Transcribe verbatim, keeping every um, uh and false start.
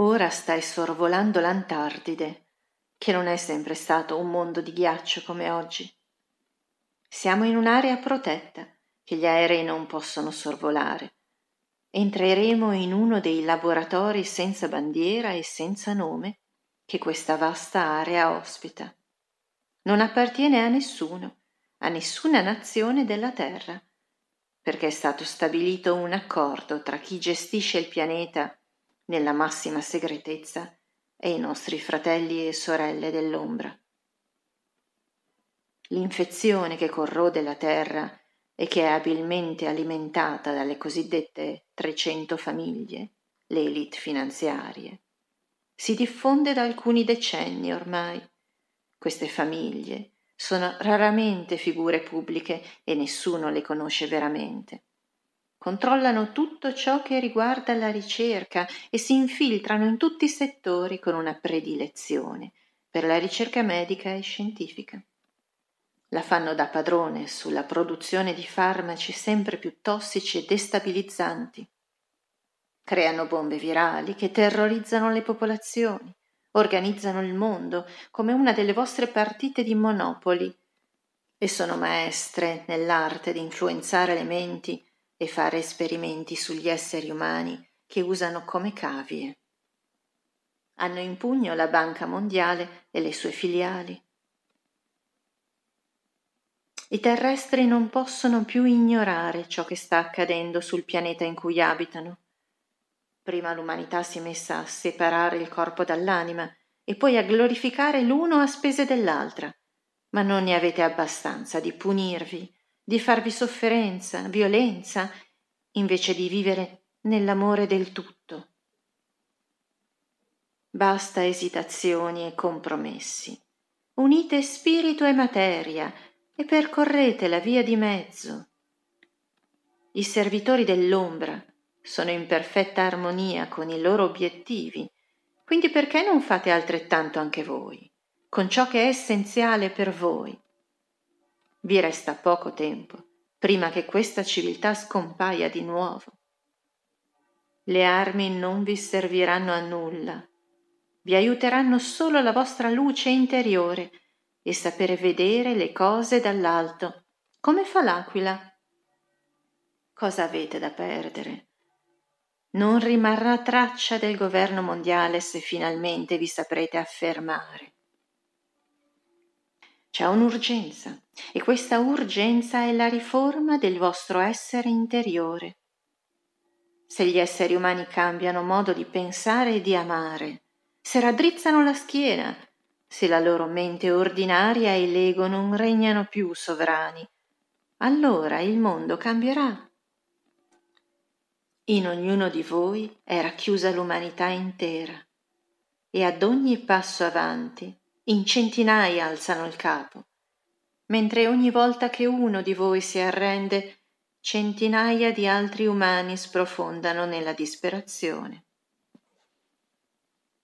Ora stai sorvolando l'Antartide, che non è sempre stato un mondo di ghiaccio come oggi. Siamo in un'area protetta che gli aerei non possono sorvolare. Entreremo in uno dei laboratori senza bandiera e senza nome che questa vasta area ospita. Non appartiene a nessuno, a nessuna nazione della Terra, perché è stato stabilito un accordo tra chi gestisce il pianeta nella massima segretezza e i nostri fratelli e sorelle dell'ombra. L'infezione che corrode la Terra e che è abilmente alimentata dalle cosiddette trecento famiglie, le élite finanziarie, si diffonde da alcuni decenni ormai. Queste famiglie sono raramente figure pubbliche e nessuno le conosce veramente. Controllano tutto ciò che riguarda la ricerca e si infiltrano in tutti i settori con una predilezione per la ricerca medica e scientifica. La fanno da padrone sulla produzione di farmaci sempre più tossici e destabilizzanti. Creano bombe virali che terrorizzano le popolazioni, organizzano il mondo come una delle vostre partite di Monopoli e sono maestre nell'arte di influenzare le menti e fare esperimenti sugli esseri umani che usano come cavie. Hanno in pugno la Banca Mondiale e le sue filiali. I terrestri non possono più ignorare ciò che sta accadendo sul pianeta in cui abitano. Prima l'umanità si è messa a separare il corpo dall'anima e poi a glorificare l'uno a spese dell'altra, ma non ne avete abbastanza di punirvi, di farvi sofferenza, violenza, invece di vivere nell'amore del tutto. Basta esitazioni e compromessi. Unite spirito e materia e percorrete la via di mezzo. I servitori dell'ombra sono in perfetta armonia con i loro obiettivi, quindi perché non fate altrettanto anche voi, con ciò che è essenziale per voi? Vi resta poco tempo prima che questa civiltà scompaia di nuovo. Le armi non vi serviranno a nulla, vi aiuteranno solo la vostra luce interiore e sapere vedere le cose dall'alto, come fa l'aquila. Cosa avete da perdere? Non rimarrà traccia del governo mondiale se finalmente vi saprete affermare. C'è un'urgenza e questa urgenza è la riforma del vostro essere interiore. Se gli esseri umani cambiano modo di pensare e di amare, se raddrizzano la schiena, se la loro mente ordinaria e l'ego non regnano più sovrani, allora il mondo cambierà. In ognuno di voi è racchiusa l'umanità intera e ad ogni passo avanti in centinaia alzano il capo, mentre ogni volta che uno di voi si arrende, centinaia di altri umani sprofondano nella disperazione.